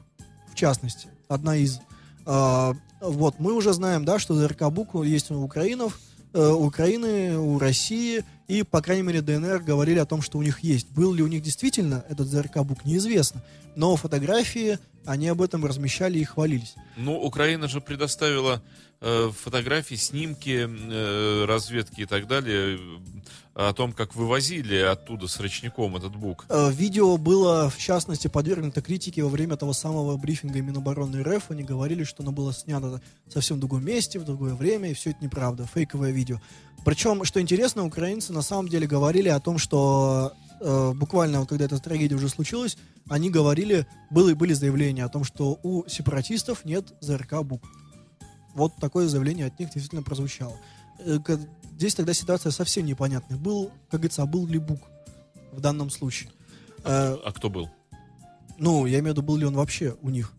в частности, одна из. Мы уже знаем, да, что ЗРК «Бук» есть у Украины, у России, и, по крайней мере, ДНР говорили о том, что у них есть. Был ли у них действительно этот ЗРК «Бук», неизвестно. Но фотографии Они об этом размещали и хвалились. Ну, Украина же предоставила фотографии, снимки разведки и так далее о том, как вывозили оттуда с рычником этот Бук. Видео было, в частности, подвергнуто критике во время того самого брифинга Минобороны РФ. Они говорили, что оно было снято совсем в другом месте, в другое время, и все это неправда, фейковое видео. Причем, что интересно, украинцы на самом деле говорили о том, что буквально, когда эта трагедия уже случилась, они говорили, были заявления о том, что у сепаратистов нет ЗРК Бук. Вот такое заявление от них действительно прозвучало. Здесь тогда ситуация совсем непонятная. Был ли Бук в данном случае? А кто был? Ну, я имею в виду, был ли он вообще у них?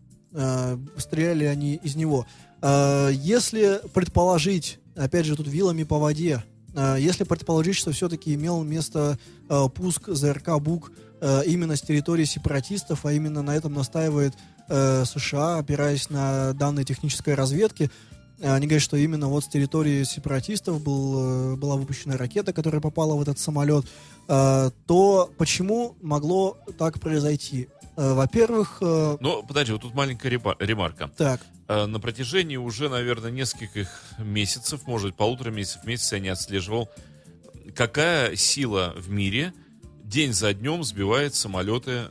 Стреляли они из него. Если предположить, опять же, тут вилами по воде, если предположить, что все-таки имел место пуск ЗРК Бук именно с территории сепаратистов, а именно на этом настаивает США, опираясь на данные технической разведки, они говорят, что именно вот с территории сепаратистов была выпущена ракета, которая попала в этот самолет, то почему могло так произойти? Во-первых... Ну, подожди, вот тут маленькая ремарка. Так. На протяжении уже, наверное, нескольких месяцев, может быть, полутора месяцев, я не отслеживал, какая сила в мире день за днем сбивает самолеты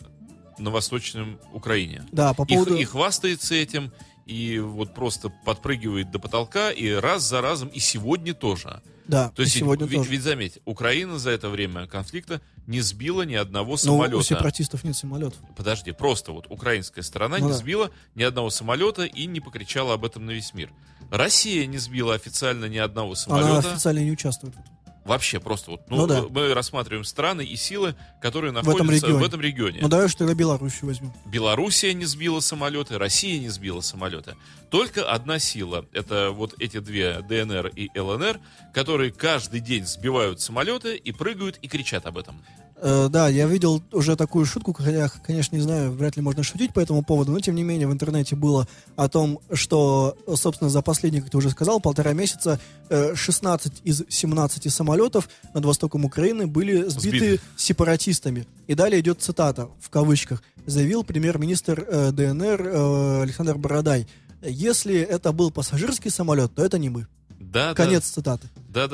на Восточном Украине. Да, по поводу... И хвастается этим, и вот просто подпрыгивает до потолка, и раз за разом, и сегодня тоже. Да, то есть, сегодня ведь, тоже. Ведь заметь, Украина за это время конфликта не сбила ни одного самолета. Но у сепаратистов нет самолетов. Подожди, просто вот украинская сторона не сбила ни одного самолета и не покричала об этом на весь мир. Россия не сбила официально ни одного самолета. Она официально не участвует. Вообще просто вот, мы рассматриваем страны и силы, которые находятся в этом регионе. Ну давай, что тогда Белоруссию возьмем. Белоруссия не сбила самолеты, Россия не сбила самолеты. Только одна сила, это вот эти две, ДНР и ЛНР, которые каждый день сбивают самолеты и прыгают и кричат об этом. Да, я видел уже такую шутку, хотя, конечно, не знаю, вряд ли можно шутить по этому поводу, но, тем не менее, в интернете было о том, что, собственно, за последние, как ты уже сказал, полтора месяца 16 из 17 самолетов над востоком Украины были сбиты сепаратистами. И далее идет цитата, в кавычках, заявил премьер-министр ДНР Александр Бородай. Если это был пассажирский самолет, то это не мы. Да, конец цитаты. Да.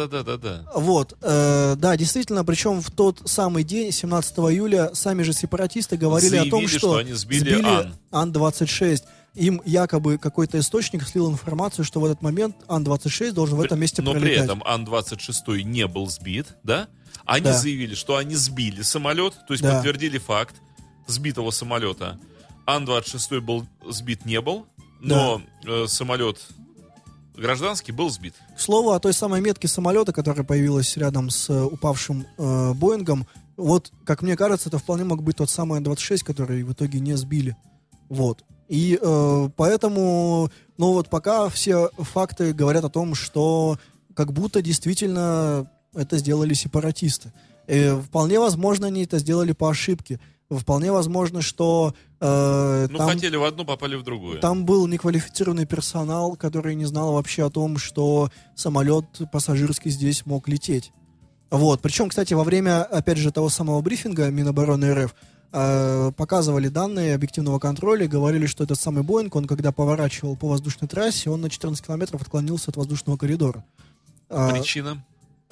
Вот, да, действительно, причем в тот самый день, 17 июля, сами же сепаратисты говорили заявили, о том, что они сбили Ан-26. Им якобы какой-то источник слил информацию, что в этот момент Ан-26 должен в этом месте пролетать. Но при этом Ан-26 не был сбит, да? Они заявили, что они сбили самолет, то есть подтвердили факт сбитого самолета. Ан-26 был сбит не был, но самолет... гражданский был сбит. К слову, о той самой метке самолета, которая появилась рядом с упавшим Боингом, вот, как мне кажется, это вполне мог быть тот самый Ан-26, который в итоге не сбили. Вот. И поэтому, ну вот пока все факты говорят о том, что как будто действительно это сделали сепаратисты. И вполне возможно, они это сделали по ошибке. Вполне возможно, что... хотели в одну, попали в другую. Там был неквалифицированный персонал, который не знал вообще о том, что самолет пассажирский здесь мог лететь. Вот. Причем, кстати, во время, опять же, того самого брифинга Минобороны РФ показывали данные объективного контроля, говорили, что этот самый Боинг, он когда поворачивал по воздушной трассе, он на 14 километров отклонился от воздушного коридора. Причина?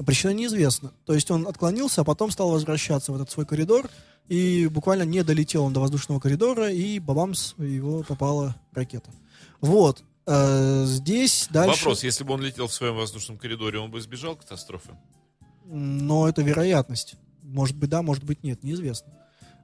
Причина неизвестна. То есть он отклонился, а потом стал возвращаться в этот свой коридор, и буквально не долетел он до воздушного коридора, и бабамс, его попала ракета. Вот. Здесь дальше... Вопрос, если бы он летел в своем воздушном коридоре, он бы избежал катастрофы? Но это вероятность. Может быть, да, может быть, нет, неизвестно.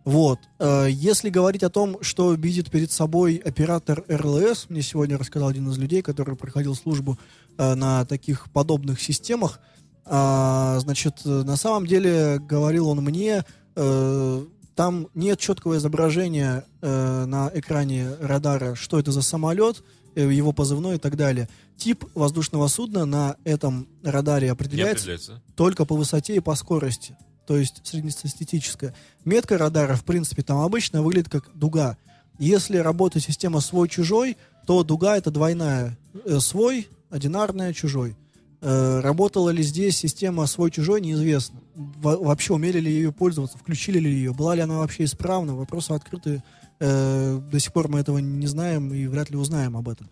Вот. Если говорить о том, что видит перед собой оператор РЛС, мне сегодня рассказал один из людей, который проходил службу на таких подобных системах, значит, на самом деле, говорил он мне, там нет четкого изображения на экране радара, что это за самолет, его позывной и так далее. Тип воздушного судна на этом радаре определяется только по высоте и по скорости, то есть среднестатистическая. Метка радара, в принципе, там обычно выглядит как дуга. Если работает система свой-чужой, то дуга — это двойная. Свой, одинарная, чужой. Работала ли здесь система свой-чужой, неизвестно. Вообще умели ли ее пользоваться, включили ли ее, была ли она вообще исправна, вопросы открыты. До сих пор мы этого не знаем и вряд ли узнаем об этом.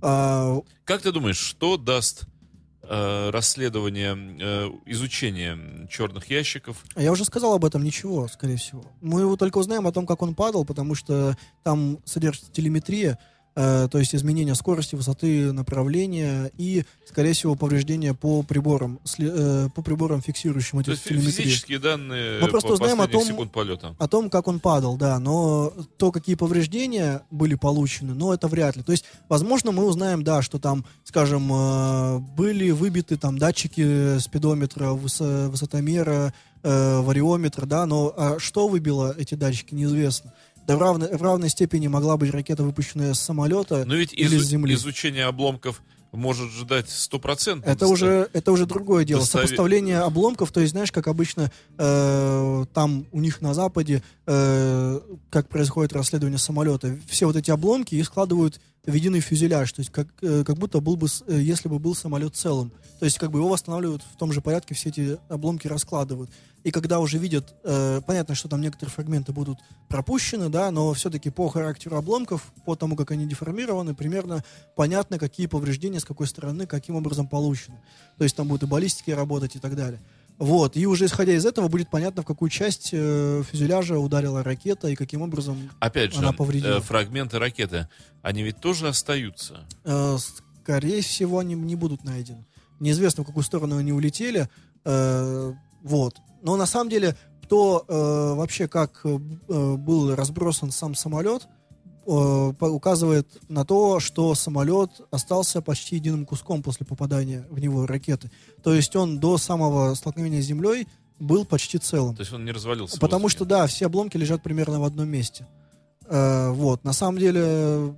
Как ты думаешь, что даст расследование, изучение черных ящиков? Я уже сказал об этом, ничего, скорее всего. Мы его только узнаем о том, как он падал, потому что там содержится телеметрия, то есть изменение скорости, высоты, направления и, скорее всего, повреждения по приборам, фиксирующим эти телеметрии. Физические данные. Мы просто узнаем о том, как он падал, да, но то, какие повреждения были получены, но это вряд ли. То есть, возможно, мы узнаем, да, что там, скажем, были выбиты там датчики спидометра, высотомера, вариометра, да, но что выбило эти датчики, неизвестно. В равной степени могла быть ракета, выпущенная с самолета или с земли. Изучение обломков может ждать 100%. Это уже другое дело. Сопоставление обломков, то есть, знаешь, как обычно там у них на Западе, как происходит расследование самолета, все вот эти обломки их складывают в единый фюзеляж, то есть как будто был бы, если бы был самолет целым. То есть как бы его восстанавливают в том же порядке, все эти обломки раскладывают. И когда уже видят, понятно, что там некоторые фрагменты будут пропущены, да, но все-таки по характеру обломков, по тому, как они деформированы, примерно понятно, какие повреждения, с какой стороны, каким образом получены. То есть там будут и баллистики работать и так далее. Вот, и уже исходя из этого будет понятно, в какую часть фюзеляжа ударила ракета и каким образом она повредила. Опять же, фрагменты ракеты, они ведь тоже остаются? Скорее всего, они не будут найдены. Неизвестно, в какую сторону они улетели. Вот. Но на самом деле, то вообще, как был разбросан сам самолет, указывает на то, что самолет остался почти единым куском после попадания в него ракеты. То есть он до самого столкновения с землей был почти целым. То есть он не развалился. Потому что, да, все обломки лежат примерно в одном месте. Вот. На самом деле,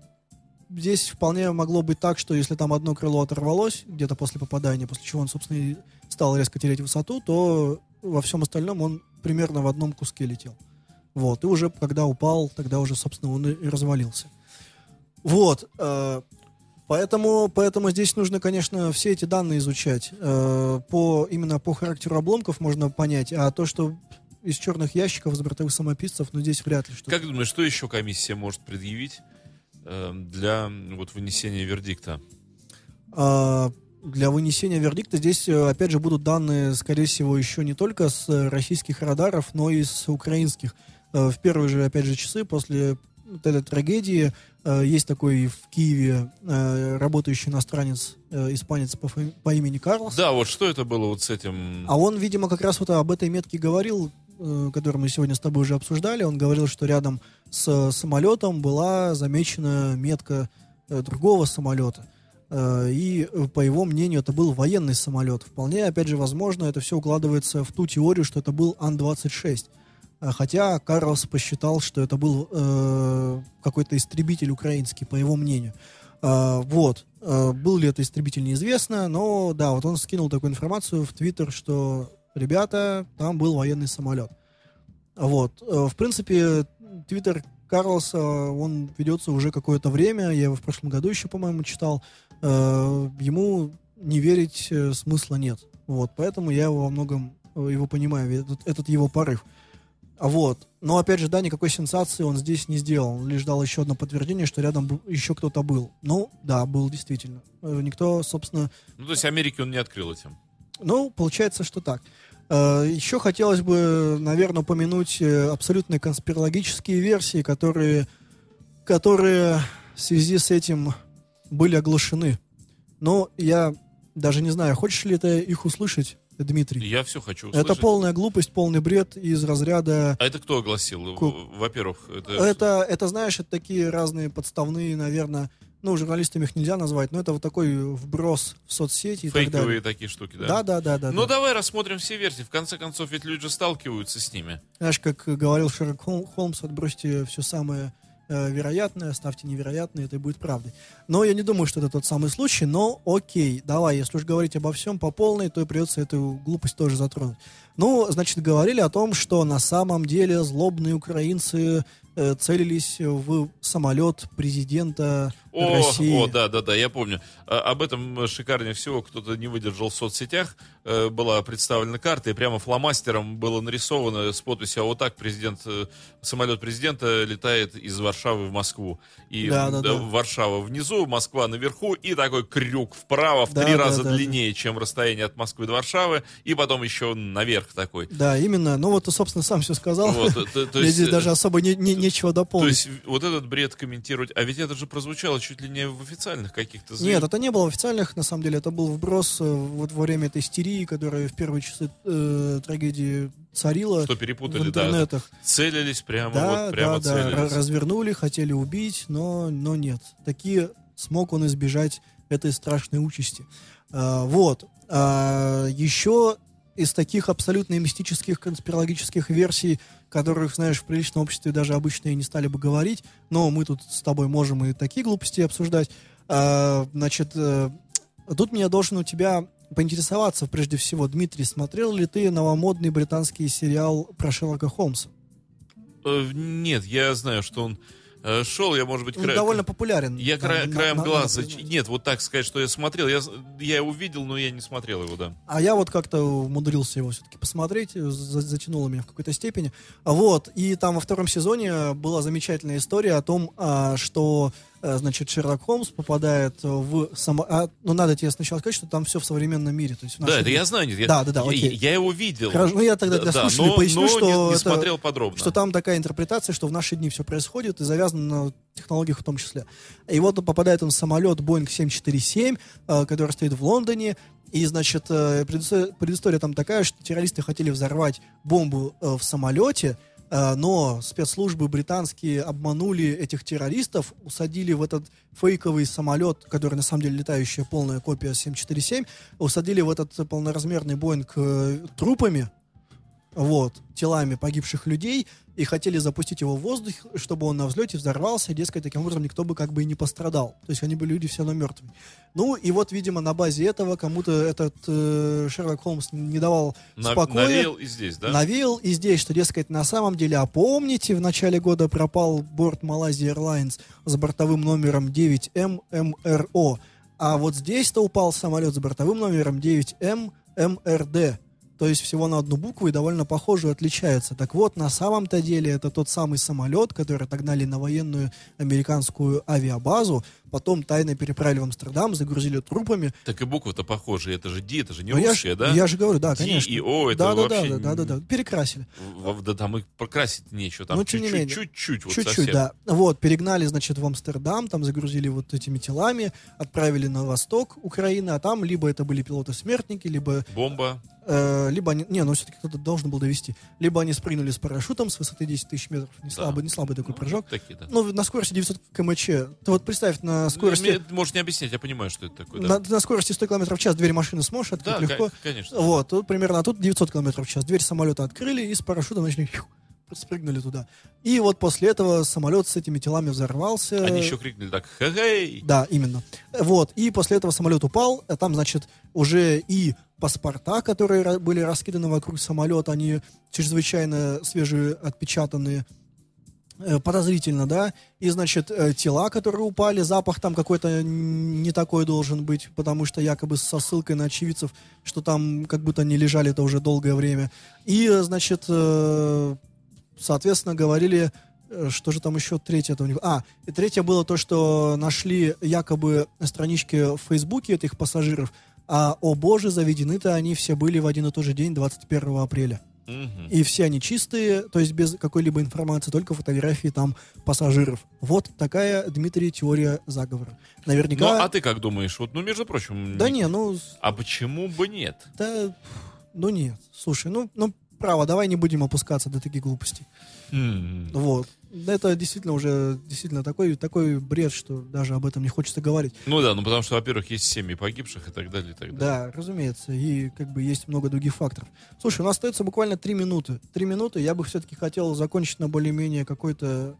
здесь вполне могло быть так, что если там одно крыло оторвалось где-то после попадания, после чего он, собственно, и стал резко терять высоту, то во всем остальном он примерно в одном куске летел. Вот, и уже когда упал, тогда уже, собственно, он и развалился. Вот, поэтому здесь нужно, конечно, все эти данные изучать. Именно по характеру обломков можно понять, а то, что из черных ящиков, из бортовых самописцев, ну, здесь вряд ли что-то. Как думаешь, что еще комиссия может предъявить для вот вынесения вердикта? Для вынесения вердикта здесь, опять же, будут данные, скорее всего, еще не только с российских радаров, но и с украинских. В первые же, опять же, часы после вот этой трагедии есть такой в Киеве работающий иностранец, испанец по имени Карлос. Да, вот что это было вот с этим? А он, видимо, как раз вот об этой метке говорил, который мы сегодня с тобой уже обсуждали. Он говорил, что рядом с самолетом была замечена метка другого самолета. И, по его мнению, это был военный самолет. Вполне, опять же, возможно, это все укладывается в ту теорию, что это был Ан-26. Хотя Карлос посчитал, что это был какой-то истребитель украинский, по его мнению. Вот. Был ли это истребитель, неизвестно. Но, да, вот он скинул такую информацию в Твиттер, что, ребята, там был военный самолет. Вот. В принципе, Твиттер Карлоса, он ведется уже какое-то время. Я его в прошлом году еще, по-моему, читал. Ему не верить смысла нет. Вот, поэтому я его во многом его понимаю, этот его порыв. Вот. Но, опять же, да, никакой сенсации он здесь не сделал. Он лишь дал еще одно подтверждение, что рядом еще кто-то был. Ну, да, был действительно. Никто, собственно... Ну, то есть Америки он не открыл этим? Ну, получается, что так. Еще хотелось бы, наверное, упомянуть абсолютно конспирологические версии, которые в связи с этим были оглашены. Но я даже не знаю, хочешь ли ты их услышать, Дмитрий? Я все хочу услышать. Это полная глупость, полный бред из разряда... А это кто огласил? Во-первых, это, знаешь, это такие разные подставные, наверное... Ну, журналистами их нельзя назвать, но это вот такой вброс в соцсети. Фейковые и так далее. Такие штуки, да? Да. Ну, давай рассмотрим все версии. В конце концов, ведь люди же сталкиваются с ними. Знаешь, как говорил Шерлок Холмс, отбросьте все самое вероятное, ставьте невероятное, это и будет правдой. Но я не думаю, что это тот самый случай, но окей, давай, если уж говорить обо всем по полной, то и придется эту глупость тоже затронуть. Ну, значит, говорили о том, что на самом деле злобные украинцы целились в самолет президента России. Да, я помню. Об этом шикарнее всего кто-то не выдержал в соцсетях. Была представлена карта, и прямо фломастером было нарисовано с подписью: а вот так самолет президента летает из Варшавы в Москву. И Варшава внизу, Москва наверху, и такой крюк вправо в три раза длиннее, чем расстояние от Москвы до Варшавы, и потом еще наверх такой. Да, именно. Ну вот ты, собственно, сам все сказал. Здесь даже особо нечего дополнить. То есть вот этот бред комментировать. А ведь это же прозвучало чуть ли не в официальных каких-то... Нет, это не было в официальных, на самом деле. Это был вброс вот во время этой истерии, которая в первые часы трагедии царила. Что перепутали, в интернетах. Да, целились прямо, целились. Развернули, хотели убить, но нет. Такие смог он избежать этой страшной участи. Еще из таких абсолютно мистических конспирологических версий, которых, знаешь, в приличном обществе даже обычно и не стали бы говорить, но мы тут с тобой можем и такие глупости обсуждать. Тут меня должен у тебя поинтересоваться, прежде всего, Дмитрий, смотрел ли ты новомодный британский сериал про Шерлока Холмса? Нет, я знаю, что он шел, я, может быть, довольно популярен. Я краем глаза... Нет, вот так сказать, что я смотрел. Я увидел, но я не смотрел его, да. А я вот как-то умудрился его все-таки посмотреть. Затянуло меня в какой-то степени. И там во втором сезоне была замечательная история о том, что, значит, Шерлок Холмс попадает в... надо тебе сначала сказать, что там все в современном мире. То есть я знаю. Я его видел. Хорошо, я тогда для слушателей поясню, что... не смотрел подробно. Что там такая интерпретация, что в наши дни все происходит и завязано на технологиях в том числе. И вот попадает он в самолет Boeing 747, который стоит в Лондоне. И, значит, предыстория там такая, что террористы хотели взорвать бомбу в самолете, но спецслужбы британские обманули этих террористов, усадили в этот фейковый самолет, который на самом деле летающая полная копия 747, усадили в этот полноразмерный Боинг трупами, телами погибших людей, и хотели запустить его в воздух, чтобы он на взлете взорвался, и, дескать, таким образом никто бы как бы и не пострадал. То есть они были люди все равно мертвые. Ну, и вот, видимо, на базе этого кому-то этот Шерлок Холмс не давал спокоя. Навеял и здесь, да? Навеял и здесь, что, дескать, на самом деле, а помните, в начале года пропал борт Malaysia Airlines с бортовым номером 9ММРО, а вот здесь-то упал самолет с бортовым номером 9ММРД. То есть всего на одну букву и довольно похоже отличается. Так вот, на самом-то деле это тот самый самолет, который отогнали на военную американскую авиабазу, потом тайно переправили в Амстердам, загрузили трупами. Так и буквы-то похожие, это же Ди, это же не русская, да? Я же говорю, да, Ди, конечно. Ди и О, это вообще... перекрасили. Там и прокрасить нечего, там чуть-чуть. Да. Перегнали, значит, в Амстердам, там загрузили вот этими телами, отправили на восток Украины, а там либо это были пилоты-смертники, либо... Бомба. Либо они... все-таки кто-то должен был довести. Либо они спрыгнули с парашютом с высоты 10 тысяч метров. Не слабый такой прыжок. На скорости 900 км/ч. Ты вот представь, на скорости... Можешь не объяснять, я понимаю, что это такое. На скорости 100 км в час дверь машины сможешь открыть легко. Конечно. Примерно тут 900 км в час. Дверь самолета открыли и с парашютом начали... спрыгнули туда. И вот после этого самолет с этими телами взорвался. Они еще крикнули так: «Хэ-хэй!» Да, именно. И после этого самолет упал. Там, значит, уже и паспорта, которые были раскиданы вокруг самолета, они чрезвычайно свежие, отпечатанные, подозрительно, да. И, значит, тела, которые упали, запах там какой-то не такой должен быть, потому что якобы со ссылкой на очевидцев, что там как будто они лежали-то уже долгое время. И, значит, соответственно, говорили, что же там еще третье-то у них... И третье было то, что нашли якобы странички в Фейсбуке этих пассажиров, заведены-то они все были в один и тот же день, 21 апреля. Угу. И все они чистые, то есть без какой-либо информации, только фотографии там пассажиров. Вот такая, Дмитрий, теория заговора. Наверняка... а ты как думаешь? Между прочим... А почему бы нет? Нет. Слушай, право, давай не будем опускаться до таких глупостей. Это действительно такой бред, что даже об этом не хочется говорить. Потому что, во-первых, есть семьи погибших и так далее. Да, разумеется, и есть много других факторов. Слушай, у нас остается буквально 3 минуты. 3 минуты, я бы все-таки хотел закончить на более-менее какой-то...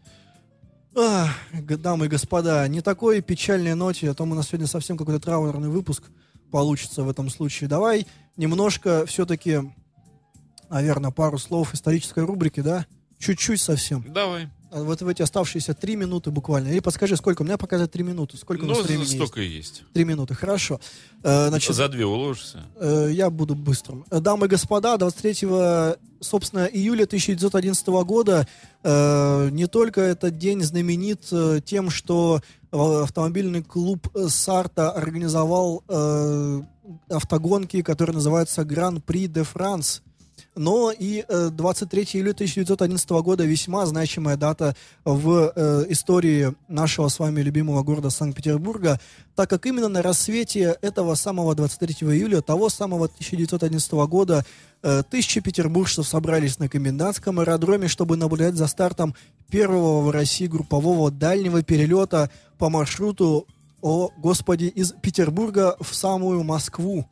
дамы и господа, не такой печальной ноте, а то у нас сегодня совсем какой-то траурный выпуск получится в этом случае. Давай немножко все-таки... Наверное, пару слов исторической рубрики, да? Чуть-чуть совсем. Давай. вот в эти оставшиеся 3 минуты буквально. Или подскажи, сколько? У меня показывает 3 минуты. Сколько у нас времени есть? Ну, столько и есть. 3 минуты, хорошо. Значит, за 2 уложишься? Я буду быстрым. Дамы и господа, 23-го, собственно, июля 1911 года не только этот день знаменит тем, что автомобильный клуб Сарта организовал автогонки, которые называются «Гран-при де Франс». Но и 23 июля 1911 года весьма значимая дата в истории нашего с вами любимого города Санкт-Петербурга, так как именно на рассвете этого самого 23 июля, того самого 1911 года, тысячи петербуржцев собрались на комендантском аэродроме, чтобы наблюдать за стартом первого в России группового дальнего перелета по маршруту, о господи, из Петербурга в самую Москву.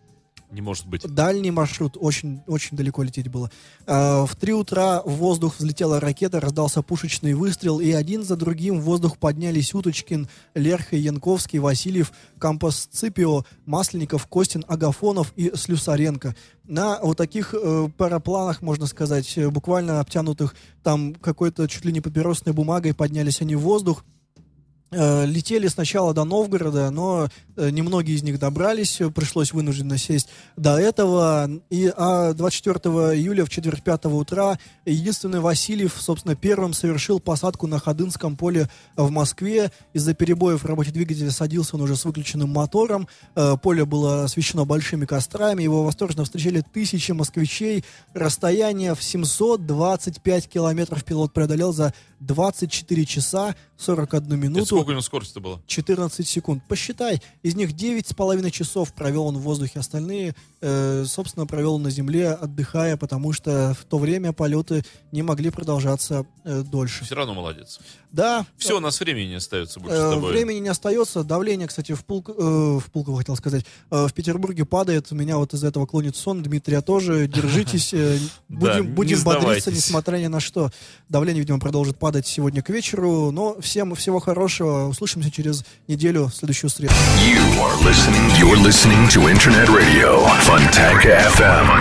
Не может быть. Дальний маршрут, очень, очень далеко лететь было. В 3 утра в воздух взлетела ракета, раздался пушечный выстрел, и один за другим в воздух поднялись Уточкин, Лерхе, Янковский, Васильев, Кампос, Ципио, Масленников, Костин, Агафонов и Слюсаренко. На вот таких парапланах, можно сказать, буквально обтянутых там какой-то чуть ли не папиросной бумагой, поднялись они в воздух. Летели сначала до Новгорода, но немногие из них добрались, пришлось вынужденно сесть до этого. И 24 июля в четверть 5 утра единственный Васильев, собственно, первым совершил посадку на Ходынском поле в Москве. Из-за перебоев в работе двигателя садился он уже с выключенным мотором. Поле было освещено большими кострами, его восторженно встречали тысячи москвичей. Расстояние в 725 километров пилот преодолел за 24 часа 41 минуту. Это сколько у него скорости-то было? 14 секунд. Посчитай. Из них 9,5 часов провел он в воздухе. Остальные, собственно, провел на земле, отдыхая, потому что в то время полеты не могли продолжаться дольше. Все равно молодец. Да. Все, у нас времени не остается больше с тобой. Времени не остается. Давление, кстати, в Пулково хотел сказать, в Петербурге падает. Меня вот из-за этого клонит сон. Дмитрия тоже. Держитесь. Будем бодриться, несмотря ни на что. Давление, видимо, продолжит падать сегодня к вечеру. Но всем всего хорошего. Услышимся через неделю, в следующую среду. You're listening to Internet Radio Fontanka FM.